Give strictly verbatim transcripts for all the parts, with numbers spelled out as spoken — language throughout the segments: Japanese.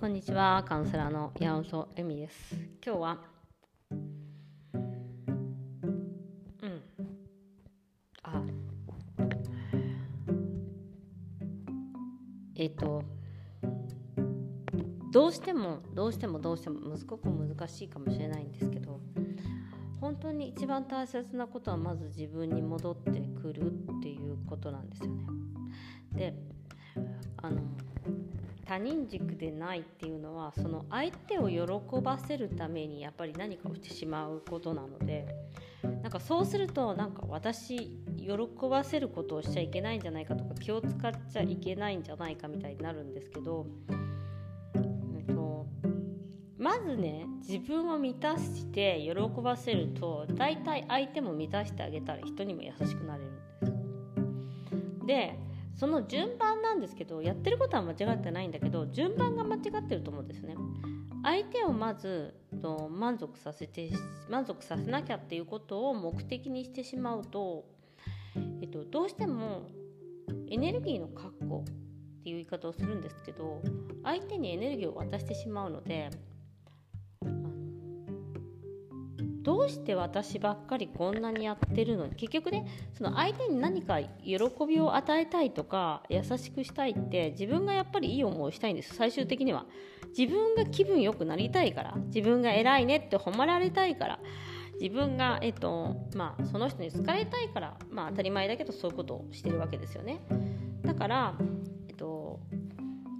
こんにちは、カウンセラーの山本恵美です。今日は、うん、あえっとどうしてもどうしてもどうしてもすごく難しいかもしれないんですけど、本当に一番大切なことはまず自分に戻ってくるっていうことなんですよね。で、あの他人軸でないっていうのは、その相手を喜ばせるためにやっぱり何かをしてしまうことなので、なんかそうするとなんか私喜ばせることをしちゃいけないんじゃないかとか、気を使っちゃいけないんじゃないかみたいになるんですけど、えっと、まずね自分を満たして喜ばせると大体相手も満たしてあげたら人にも優しくなれるんです。でその順番なんですけど、やってることは間違ってないんだけど、順番が間違ってると思うんですね。相手をまずと満足させて満足させなきゃっていうことを目的にしてしまうと、えっと、どうしてもエネルギーの確保っていう言い方をするんですけど、相手にエネルギーを渡してしまうので、どうして私ばっかりこんなにやってるのに、結局ねその相手に何か喜びを与えたいとか優しくしたいって、自分がやっぱりいい思いをしたいんです。最終的には自分が気分よくなりたいから、自分が偉いねって褒められたいから、自分が、えっとまあ、その人に好かれたいから、まあ、当たり前だけどそういうことをしてるわけですよね。だから、えっと、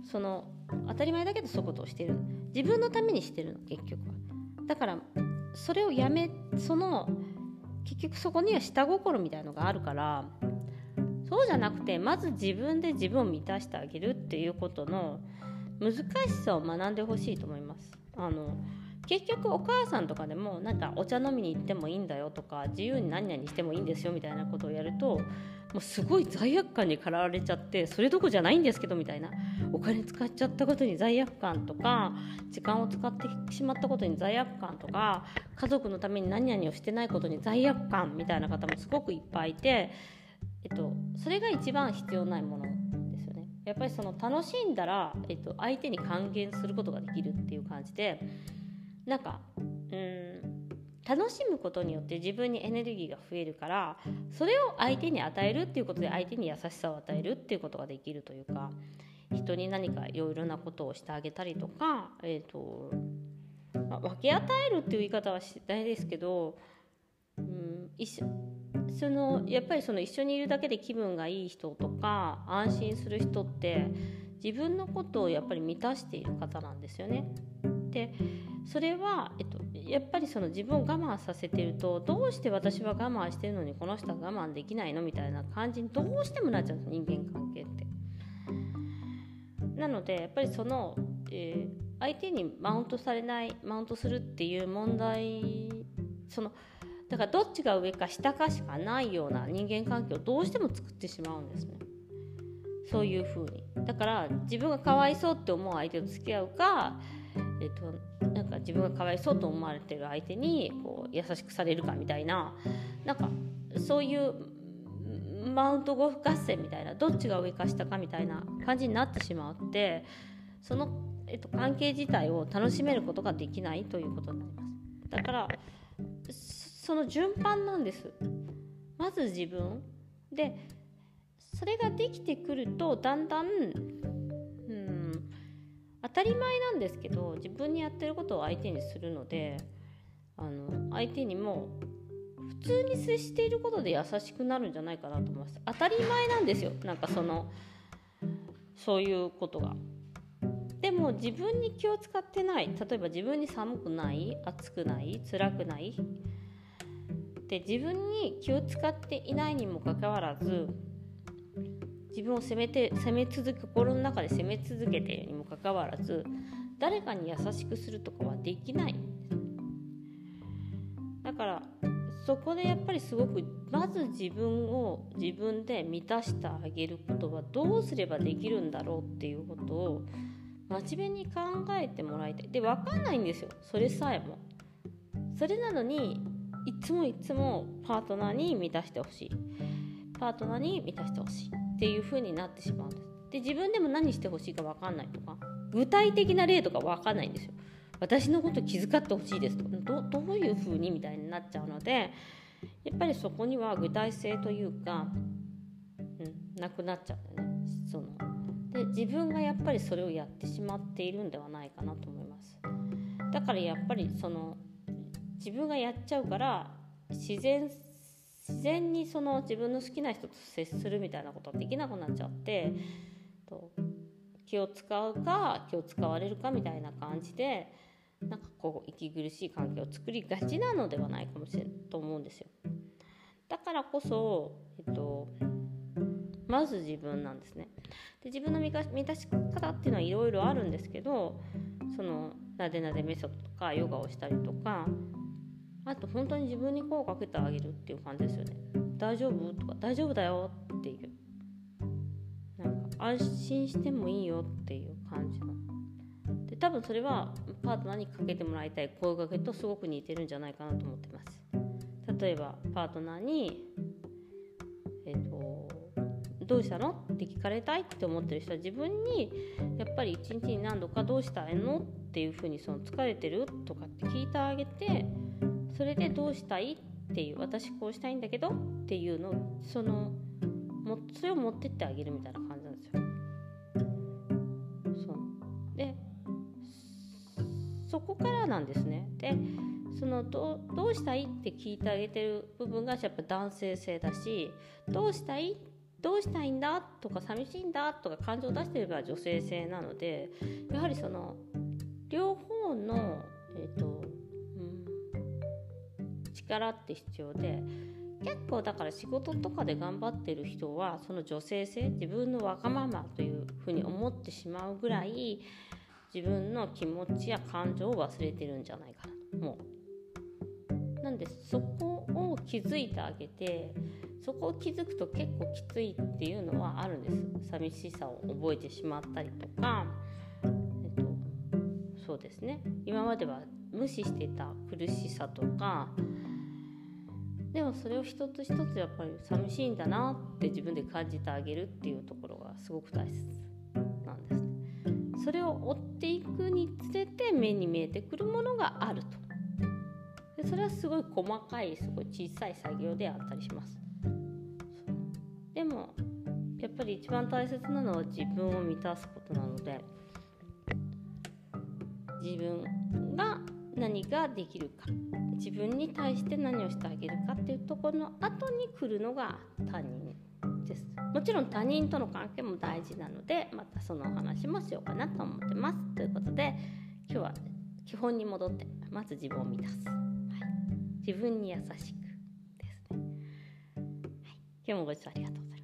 その当たり前だけどそういうことをしてる、自分のためにしてるの結局は。だからそれをやめ、その結局そこには下心みたいのがあるから、そうじゃなくてまず自分で自分を満たしてあげるっていうことの難しさを学んでほしいと思います。あの結局お母さんとかでもなんかお茶飲みに行ってもいいんだよとか、自由に何々してもいいんですよみたいなことをやると、もうすごい罪悪感に駆られちゃって、それどこじゃないんですけどみたいな、お金使っちゃったことに罪悪感とか、時間を使ってしまったことに罪悪感とか、家族のために何々をしてないことに罪悪感みたいな方もすごくいっぱいいて、えっと、それが一番必要ないものですよね。やっぱりその楽しんだら、えっと、相手に還元することができるっていう感じで、なんかうーん楽しむことによって自分にエネルギーが増えるから、それを相手に与えるっていうことで相手に優しさを与えるっていうことができるというか、人に何かいろいろなことをしてあげたりとか、えーとまあ、分け与えるっていう言い方はしないですけど、うん、一緒そのやっぱりその一緒にいるだけで気分がいい人とか安心する人って、自分のことをやっぱり満たしている方なんですよね。でそれは、えっと、やっぱりその自分を我慢させてると、どうして私は我慢してるのにこの人は我慢できないのみたいな感じにどうしてもなっちゃうんです、人間関係って。なのでやっぱりその、えー、相手にマウントされない、マウントするっていう問題、そのだからどっちが上か下かしかないような人間関係をどうしても作ってしまうんですね、そういう風に。だから自分がかわいそうって思う相手と付き合うか、えっと、なんか自分がかわいそうと思われてる相手にこう優しくされるかみたいな、なんかそういうマウント合戦みたいな、どっちが上か下かみたいな感じになってしまって、その、えっと、関係自体を楽しめることができないということになります。だからその順番なんです。まず自分で、それができてくるとだんだん当たり前なんですけど、自分にやってることを相手にするので、あの相手にも普通に接していることで優しくなるんじゃないかなと思います。当たり前なんですよ、なんかそのそういうことが。でも自分に気を使ってない、例えば自分に寒くない、暑くない、辛くないで、自分に気を使っていないにもかかわらず、自分を責めて責め続け心の中で責め続けているにもかかわらず、誰かに優しくするとかはできない。だからそこでやっぱりすごく、まず自分を自分で満たしてあげることはどうすればできるんだろうっていうことを真面目に考えてもらいたい。で、分かんないんですよ、それさえも。それなのにいつもいつもパートナーに満たしてほしい、パートナーに満たしてほしいっていう風になってしまうんです。で、自分でも何してほしいか分かんないとか、具体的な例とか分かんないんですよ。私のこと気遣ってほしいですとか ど, どういう風にみたいになっちゃうので、やっぱりそこには具体性というか、うん、なくなっちゃうんだよね。そので自分がやっぱりそれをやってしまっているんではないかなと思います。だからやっぱりその自分がやっちゃうから自然自然にその自分の好きな人と接するみたいなことはできなくなっちゃって、と気を使うか気を使われるかみたいな感じでなんかこう息苦しい関係を作りがちなのではないかもしれないと思うんですよ。だからこそ、えっと、まず自分なんですね。で自分の満たし、満たし方っていうのはいろいろあるんですけど、そのなでなでメソッドとかヨガをしたりとか、あと本当に自分に声をかけてあげるっていう感じですよね。大丈夫とか大丈夫だよっていう、なんか安心してもいいよっていう感じので、多分それはパートナーにかけてもらいたい声かけとすごく似てるんじゃないかなと思ってます。例えばパートナーに、えーと、どうしたのって聞かれたいって思ってる人は自分にやっぱり一日に何度かどうしたいのっていうふうに、その疲れてるとかって聞いてあげて、それでどうしたいっていう、私こうしたいんだけどっていうのを、そのもそれを持ってってあげるみたいな感じなんですよ。そうでそこからなんですね。でその ど, どうしたいって聞いてあげてる部分がやっぱ男性性だし、どうしたいどうしたいんだとか寂しいんだとか感情を出している部分は女性性なので、やはりその両方の、えーと力って必要で、結構だから仕事とかで頑張ってる人はその女性性、自分のわがままというふうに思ってしまうぐらい自分の気持ちや感情を忘れてるんじゃないかなと思う。なんでそこを気づいてあげて、そこを気づくと結構きついっていうのはあるんです。寂しさを覚えてしまったりとか、えっと、そうですね、今までは無視してた苦しさとか、でもそれを一つ一つやっぱり寂しいんだなって自分で感じてあげるっていうところがすごく大切なんですね。それを追っていくにつれて目に見えてくるものがあると。でそれはすごい細かい、すごい小さい作業であったりします。でもやっぱり一番大切なのは自分を満たすことなので、自分が何ができるか、自分に対して何をしてあげるかっていうところの後に来るのが他人です。もちろん他人との関係も大事なので、またそのお話もしようかなと思ってます。ということで今日は基本に戻って、まず自分を満たす、はい、自分に優しくですね、はい、今日もご視聴ありがとうございました。